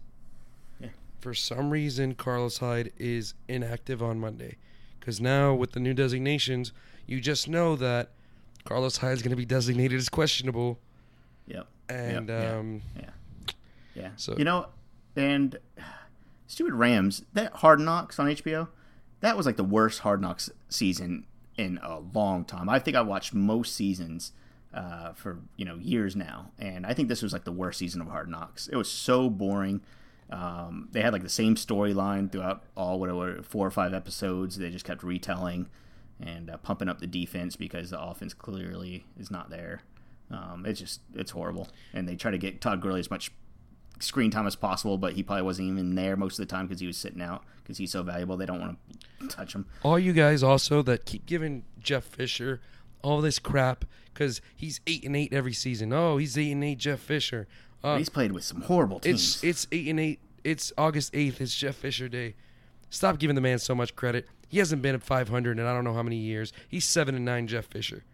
Yeah. For some reason, Carlos Hyde is inactive on Monday. Because now, with the new designations, you just know that Carlos Hyde is going to be designated as questionable. Yep. And, Yeah. So, you know, and Stuart Rams, that Hard Knocks on HBO, that was like the worst Hard Knocks season in a long time. I think I watched most seasons for, you know, years now. And I think this was like the worst season of Hard Knocks. It was so boring. They had like the same storyline throughout all, whatever, 4 or 5 episodes. They just kept retelling and pumping up the defense because the offense clearly is not there. It's horrible. And they try to get Todd Gurley as much screen time as possible, but he probably wasn't even there most of the time because he was sitting out because he's so valuable. They don't want to touch him. All you guys also that keep giving Jeff Fisher all this crap because he's 8-8 every season. Oh, he's 8-8 Jeff Fisher. He's played with some horrible teams. It's 8-8. It's August 8th. It's Jeff Fisher Day. Stop giving the man so much credit. He hasn't been at 500 in I don't know how many years. He's 7-9 Jeff Fisher.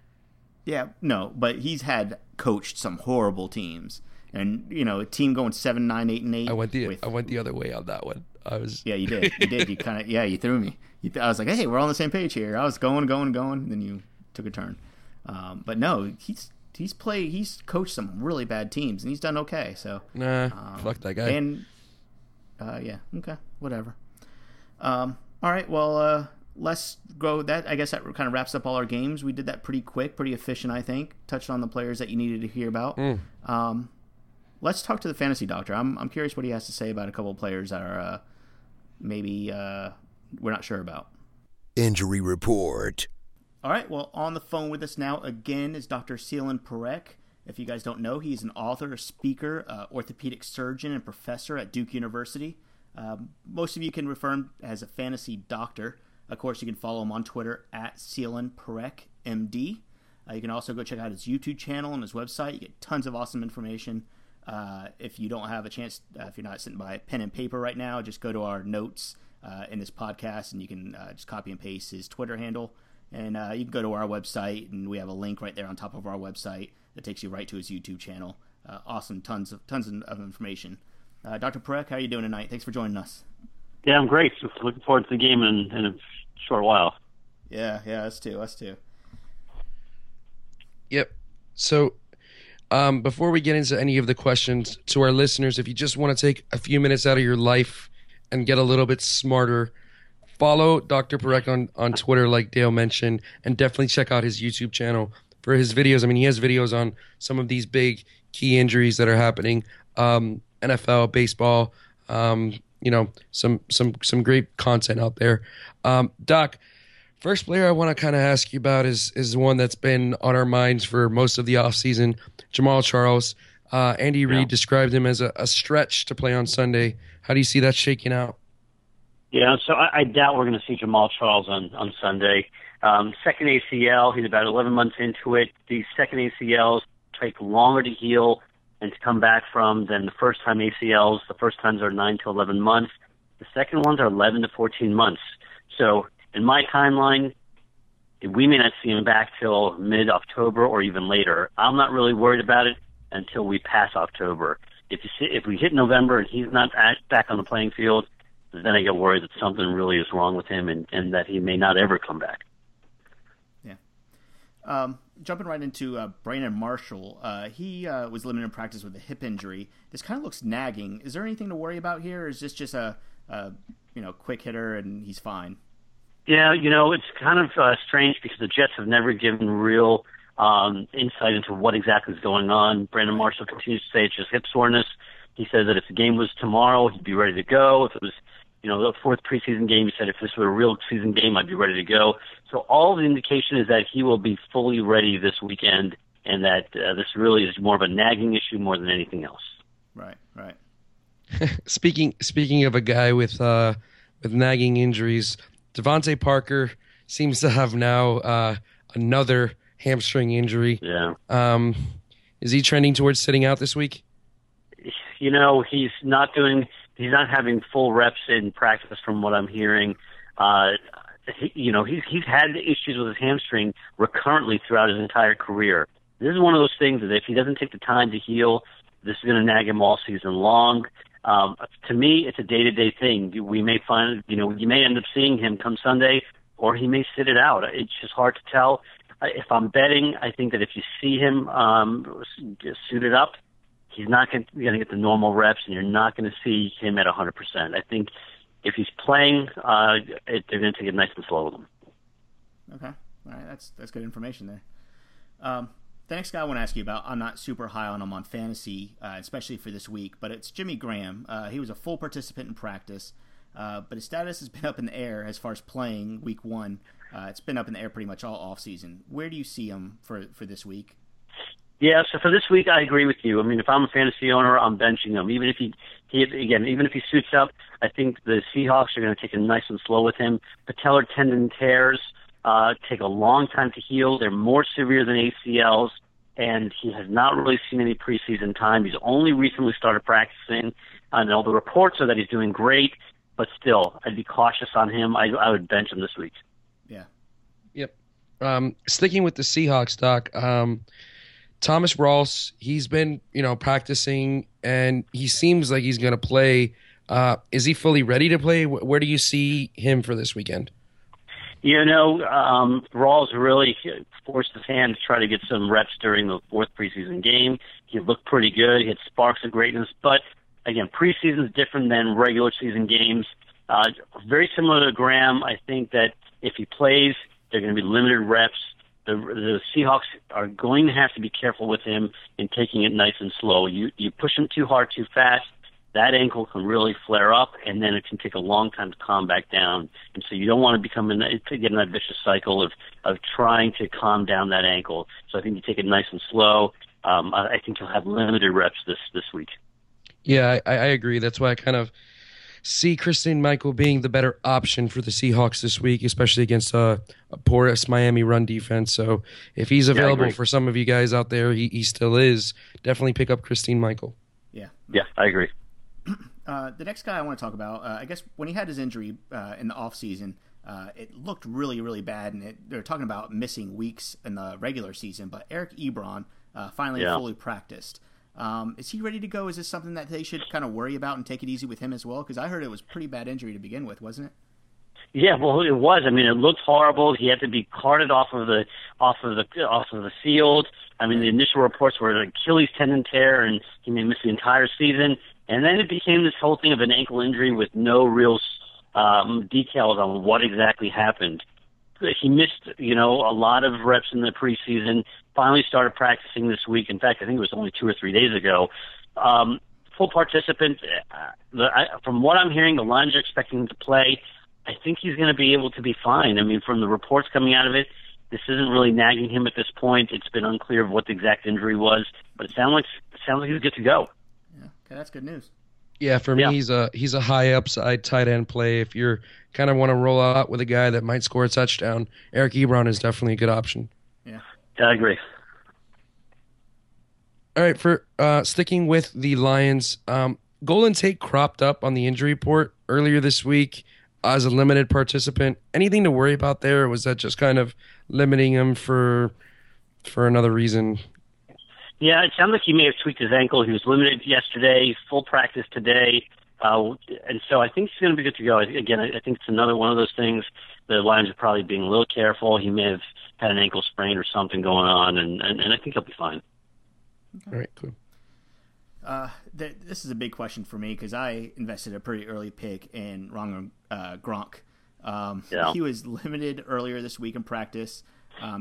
Yeah, no, but he's had coached some horrible teams. And, you know, a team going 7-9, 8-8. I went the other way on that one. Yeah, you did. You did. You kind of, you threw me. I was like, hey, we're all on the same page here. I was going. And then you took a turn. But no, he's coached some really bad teams, and he's done okay. So fuck that guy. And okay, whatever. All right, well, let's go. I guess that kind of wraps up all our games. We did that pretty quick, pretty efficient, I think. Touched on the players that you needed to hear about. Let's talk to the fantasy doctor. I'm curious what he has to say about a couple of players that are maybe we're not sure about. Injury report. All right, well, on the phone with us now again is Dr. Seelan Parekh. If you guys don't know, he's an author, a speaker, orthopedic surgeon, and professor at Duke University. Most of you can refer him as a fantasy doctor. Of course, you can follow him on Twitter at Seelan Parekh, MD. You can also go check out his YouTube channel and his website. You get tons of awesome information. If you don't have a chance, if you're not sitting by pen and paper right now, just go to our notes in this podcast, and you can just copy and paste his Twitter handle. And you can go to our website, and we have a link right there on top of our website that takes you right to his YouTube channel. Awesome, tons of information. Dr. Parekh, how are you doing tonight? Thanks for joining us. Yeah, I'm great. Just looking forward to the game in a short while. Yeah, us too. Yep. So before we get into any of the questions, to our listeners, if you just want to take a few minutes out of your life and get a little bit smarter, follow Dr. Parekh on Twitter, like Dale mentioned, and definitely check out his YouTube channel for his videos. I mean, he has videos on some of these big key injuries that are happening, NFL, baseball, you know, some great content out there. Doc, first player I want to kind of ask you about is one that's been on our minds for most of the offseason, Jamal Charles. Andy Reid described him as a stretch to play on Sunday. How do you see that shaking out? Yeah, so I doubt we're going to see Jamal Charles on Sunday. Second ACL, he's about 11 months into it. These second ACLs take longer to heal and to come back from than the first-time ACLs. The first times are 9 to 11 months. The second ones are 11 to 14 months. So in my timeline, we may not see him back till mid-October or even later. I'm not really worried about it until we pass October. If we hit November and he's not back on the playing field, then I get worried that something really is wrong with him and that he may not ever come back. Yeah. Jumping right into Brandon Marshall, he was limited in practice with a hip injury. This kind of looks nagging. Is there anything to worry about here, or is this just a quick hitter and he's fine? Yeah, you know, it's kind of strange because the Jets have never given real insight into what exactly is going on. Brandon Marshall continues to say it's just hip soreness. He says that if the game was tomorrow, he'd be ready to go. If it was, you know, the fourth preseason game, he said, if this were a real season game, I'd be ready to go. So all the indication is that he will be fully ready this weekend and that this really is more of a nagging issue more than anything else. Right. Speaking of a guy with nagging injuries, Devontae Parker seems to have now another hamstring injury. Yeah. Is he trending towards sitting out this week? You know, he's not having full reps in practice from what I'm hearing. He's had issues with his hamstring recurrently throughout his entire career. This is one of those things that if he doesn't take the time to heal, this is going to nag him all season long. To me, it's a day-to-day thing. We may find, you may end up seeing him come Sunday, or he may sit it out. It's just hard to tell. If I'm betting, I think that if you see him suited up, he's not going to get the normal reps, and you're not going to see him at 100%. I think if he's playing, they're going to take it nice and slow with him. Okay. All right. That's good information there. The next guy I want to ask you about, I'm not super high on him on fantasy, especially for this week, but it's Jimmy Graham. He was a full participant in practice, but his status has been up in the air as far as playing week one. It's been up in the air pretty much all offseason. Where do you see him for this week? Yeah, so for this week, I agree with you. I mean, if I'm a fantasy owner, I'm benching him. Even if he suits up, I think the Seahawks are going to take it nice and slow with him. Patellar tendon tears take a long time to heal. They're more severe than ACLs, and he has not really seen any preseason time. He's only recently started practicing, and all the reports are that he's doing great, but still, I'd be cautious on him. I would bench him this week. Yeah. Yep. Sticking with the Seahawks, Doc, Thomas Rawls, he's been, practicing, and he seems like he's going to play. Is he fully ready to play? Where do you see him for this weekend? Rawls really forced his hand to try to get some reps during the fourth preseason game. He looked pretty good. He had sparks of greatness. But, again, preseason is different than regular season games. Very similar to Graham, I think that if he plays, they're going to be limited reps. The Seahawks are going to have to be careful with him in taking it nice and slow. You push him too hard, too fast, that ankle can really flare up, and then it can take a long time to calm back down. And so you don't want to get in that vicious cycle of trying to calm down that ankle. So I think you take it nice and slow. I think you'll have limited reps this week. Yeah, I agree. That's why I kind of see Christine Michael being the better option for the Seahawks this week, especially against a porous Miami run defense. So if he's available for some of you guys out there, he still is. Definitely pick up Christine Michael. Yeah, I agree. The next guy I want to talk about, I guess when he had his injury in the offseason, it looked really, really bad. And they're talking about missing weeks in the regular season. But Eric Ebron finally fully practiced. Is he ready to go? Is this something that they should kind of worry about and take it easy with him as well? Because I heard it was a pretty bad injury to begin with, wasn't it? Yeah, well, it was. I mean, it looked horrible. He had to be carted off of the field. I mean, the initial reports were an Achilles tendon tear, and he may miss the entire season. And then it became this whole thing of an ankle injury with no real details on what exactly happened. He missed, a lot of reps in the preseason, finally started practicing this week. In fact, I think it was only 2 or 3 days ago. Full participant. From what I'm hearing, the Lions are expecting him to play. I think he's going to be able to be fine. I mean, from the reports coming out of it, this isn't really nagging him at this point. It's been unclear of what the exact injury was, but it sounds like he's good to go. Yeah, okay, that's good news. Yeah, for me, he's a high upside tight end play. If you're kind of want to roll out with a guy that might score a touchdown, Eric Ebron is definitely a good option. Yeah, I agree. All right, for sticking with the Lions, Golden Tate cropped up on the injury report earlier this week as a limited participant. Anything to worry about there? Or was that just kind of limiting him for another reason? Yeah, it sounds like he may have tweaked his ankle. He was limited yesterday, full practice today. And so I think he's going to be good to go. Again, I think it's another one of those things. The Lions are probably being a little careful. He may have had an ankle sprain or something going on, and I think he'll be fine. Okay. All right, cool. This is a big question for me because I invested a pretty early pick in Ron Gronk. He was limited earlier this week in practice.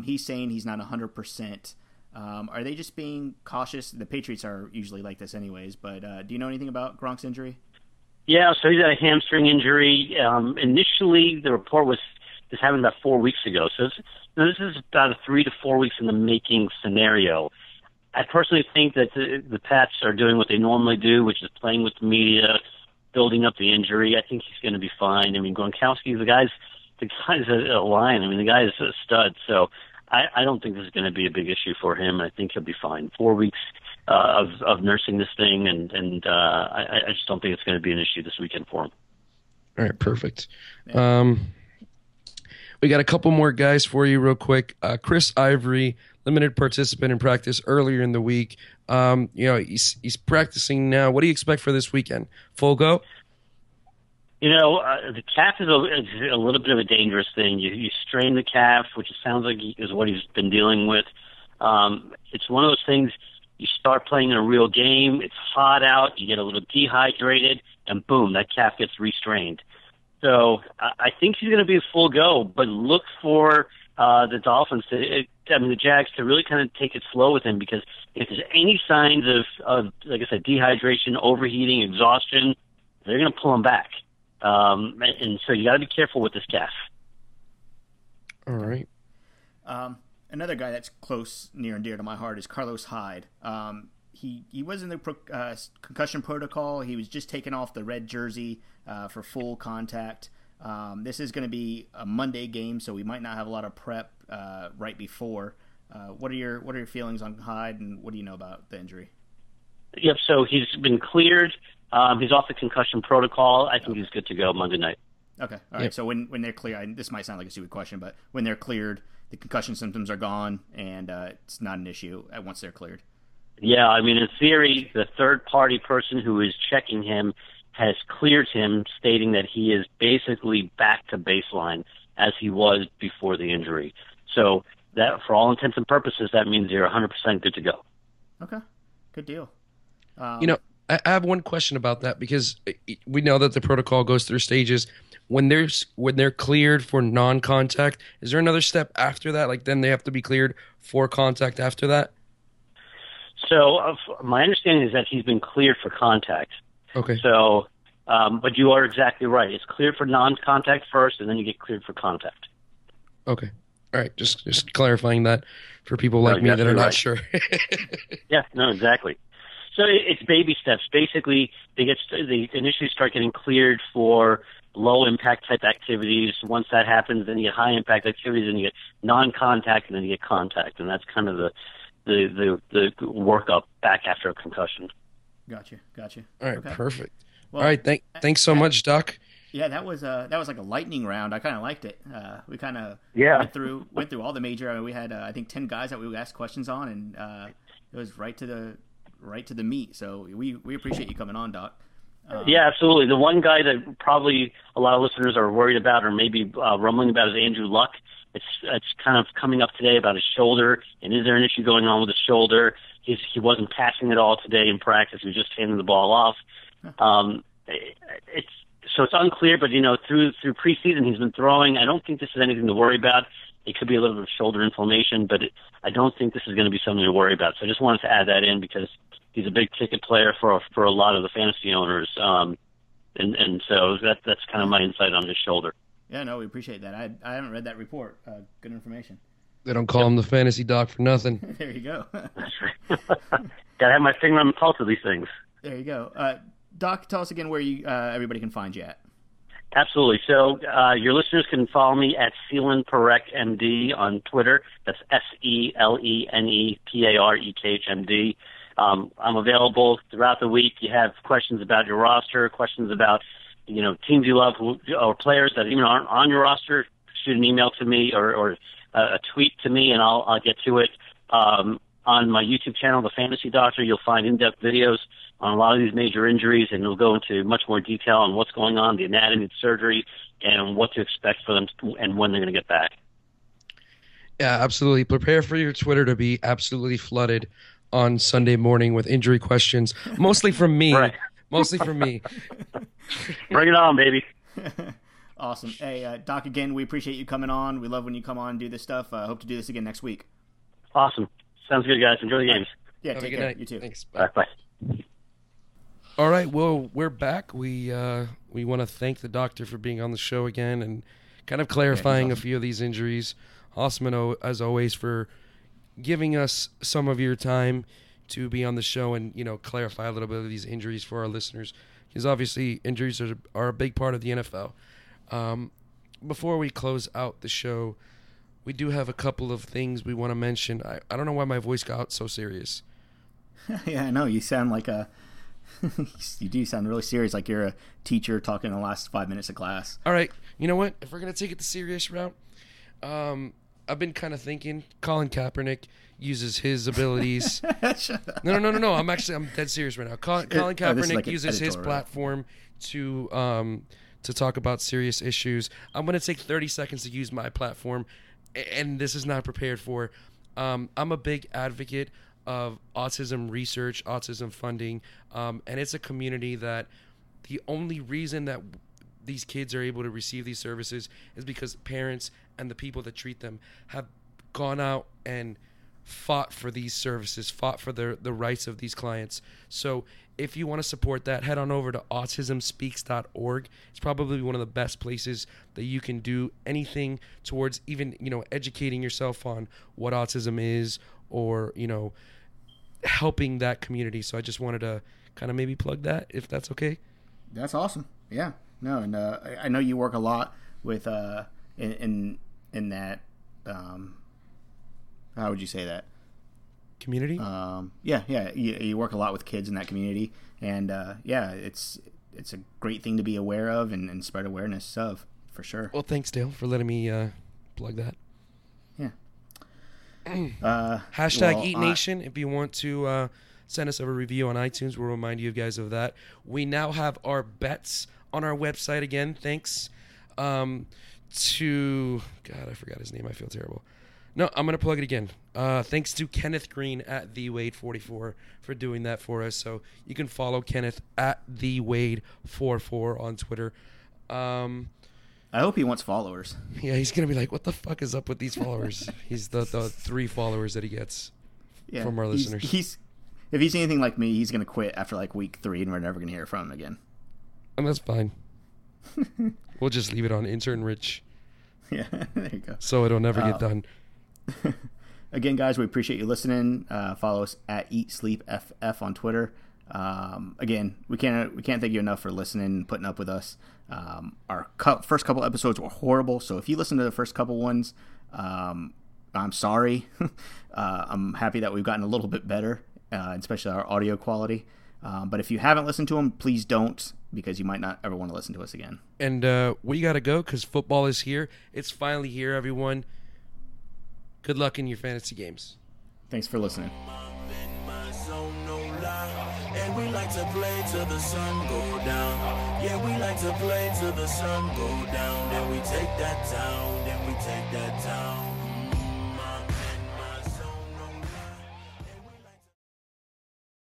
He's saying he's not 100%. Are they just being cautious? The Patriots are usually like this anyways, but do you know anything about Gronk's injury? Yeah, so he's had a hamstring injury. Initially, the report was this happened about 4 weeks ago. So this is about a 3 to 4 weeks in the making scenario. I personally think that the Pats are doing what they normally do, which is playing with the media, building up the injury. I think he's going to be fine. I mean, Gronkowski, the guy's a lion. I mean, the guy is a stud, so I don't think this is going to be a big issue for him. I think he'll be fine. 4 weeks of nursing this thing, and I just don't think it's going to be an issue this weekend for him. All right, perfect. We got a couple more guys for you real quick. Chris Ivory, limited participant in practice earlier in the week. He's practicing now. What do you expect for this weekend? Full go? The calf is a little bit of a dangerous thing. You strain the calf, which it sounds like is what he's been dealing with. It's one of those things, you start playing in a real game, it's hot out, you get a little dehydrated, and boom, that calf gets restrained. So I think he's going to be a full go, but look for the Dolphins the Jags to really kind of take it slow with him, because if there's any signs of like I said, dehydration, overheating, exhaustion, they're going to pull him back. And so you got to be careful with this calf. All right. Another guy that's close, near and dear to my heart is Carlos Hyde. He was in the concussion protocol. He was just taken off the red jersey for full contact. This is going to be a Monday game, so we might not have a lot of prep right before. What are your feelings on Hyde, and what do you know about the injury? Yep. So he's been cleared. He's off the concussion protocol. I think he's good to go Monday night. Okay. All right. Yep. So when they're cleared, this might sound like a stupid question, but when they're cleared, the concussion symptoms are gone, and it's not an issue once they're cleared. Yeah, I mean, in theory, the third-party person who is checking him has cleared him, stating that he is basically back to baseline as he was before the injury. So that, for all intents and purposes, that means you're 100% good to go. Okay, good deal. I have one question about that, because we know that the protocol goes through stages. When they're cleared for non-contact, is there another step after that? Like, then they have to be cleared for contact after that? So my understanding is that he's been cleared for contact. Okay. So, but you are exactly right. It's cleared for non-contact first, and then you get cleared for contact. Okay. All right. Just clarifying that for people like me that are not sure. Yeah. No. Exactly. So it's baby steps. Basically, they initially start getting cleared for low-impact type activities. Once that happens, then you get high-impact activities, and you get non-contact, and then you get contact, and that's kind of the workup back after a concussion. Gotcha. All right, okay. Perfect. Well, all right, thanks so much, Doc. Yeah, that was like a lightning round. I kind of liked it. We kind of went through all the major. I mean, we had I think 10 guys that we asked questions on, and it was right to the meat. So we appreciate you coming on, Doc. Yeah, absolutely. The one guy that probably a lot of listeners are worried about, or maybe rumbling about, is Andrew Luck. It's kind of coming up today about his shoulder, and is there an issue going on with his shoulder? He wasn't passing at all today in practice. He was just handing the ball off. It's unclear, but through preseason he's been throwing. I don't think this is anything to worry about. It could be a little bit of shoulder inflammation, but I don't think this is going to be something to worry about. So I just wanted to add that in, because he's a big ticket player for a lot of the fantasy owners, and so that's kind of my insight on his shoulder. Yeah, no, we appreciate that. I haven't read that report. Good information. They don't call him the fantasy doc for nothing. There you go. Gotta have my finger on the pulse of these things. There you go. Doc, tell us again where you everybody can find you at. Absolutely. So your listeners can follow me at Seelan Parekh MD on Twitter. That's SeelanParekhMD. I'm available throughout the week. You have questions about your roster, questions about teams you love, or players that even aren't on your roster, shoot an email to me or a tweet to me, and I'll get to it. On my YouTube channel, The Fantasy Doctor, you'll find in-depth videos on a lot of these major injuries, and it'll go into much more detail on what's going on, the anatomy of surgery, and what to expect for them and when they're going to get back. Yeah, absolutely. Prepare for your Twitter to be absolutely flooded on Sunday morning with injury questions, mostly from me. Right. Mostly for me. Bring it on, baby. Awesome. Hey, Doc, again, we appreciate you coming on. We love when you come on and do this stuff. I hope to do this again next week. Awesome. Sounds good, guys. Enjoy the games. Yeah, have take a good care. Night. You too. Thanks. Bye. Bye. All right. Well, we're back. We want to thank the doctor for being on the show again and kind of clarifying a few of these injuries. Osman, as always, for giving us some of your time to be on the show and clarify a little bit of these injuries for our listeners, because obviously injuries are a big part of the NFL. Before we close out the show, we do have a couple of things we want to mention. I don't know why my voice got so serious. Yeah, I know. You sound like a... you do sound really serious, like you're a teacher talking the last 5 minutes of class. All right. You know what? If we're going to take it the serious route, I've been kind of thinking Colin Kaepernick uses his abilities. No. I'm dead serious right now. Colin Kaepernick uses his platform to talk about serious issues. I'm going to take 30 seconds to use my platform, and this is not prepared for. I'm a big advocate of autism research, autism funding, and it's a community that the only reason that these kids are able to receive these services is because parents and the people that treat them have gone out and fought for these services, fought for the rights of these clients. So if you want to support that, head on over to autismspeaks.org. It's probably one of the best places that you can do anything towards even, educating yourself on what autism is or, helping that community. So I just wanted to kind of maybe plug that, if that's okay. That's awesome. Yeah. No, and I know you work a lot with in that how would you say that? Community? Yeah. You work a lot with kids in that community, and it's a great thing to be aware of and spread awareness of, for sure. Well, thanks, Dale, for letting me plug that. Yeah. # Eat Nation if you want to send us a review on iTunes. We'll remind you guys of that. We now have our bets on our website again. Thanks to God, I forgot his name. I feel terrible. No, I'm going to plug it again. Thanks to Kenneth Green at TheWade44 for doing that for us. So you can follow Kenneth at TheWade44 on Twitter. I hope he wants followers. Yeah, he's going to be like, what the fuck is up with these followers? He's the 3 followers that he gets from our listeners. If he's anything like me, he's going to quit after like week 3 and we're never going to hear from him again. And that's fine. We'll just leave it on Intern Rich. Yeah, there you go. So it'll never get done. Again, guys, we appreciate you listening. Follow us at EatSleepFF on Twitter. Again, we can't thank you enough for listening and putting up with us. Our first couple episodes were horrible, so if you listen to the first couple ones, I'm sorry. I'm happy that we've gotten a little bit better, especially our audio quality. But if you haven't listened to them, please don't, because you might not ever want to listen to us again. And we got to go because football is here. It's finally here, everyone. Good luck in your fantasy games. Thanks for listening. And we like to play till the sun go down. Yeah, we like to play till the sun go down. Then we take that down.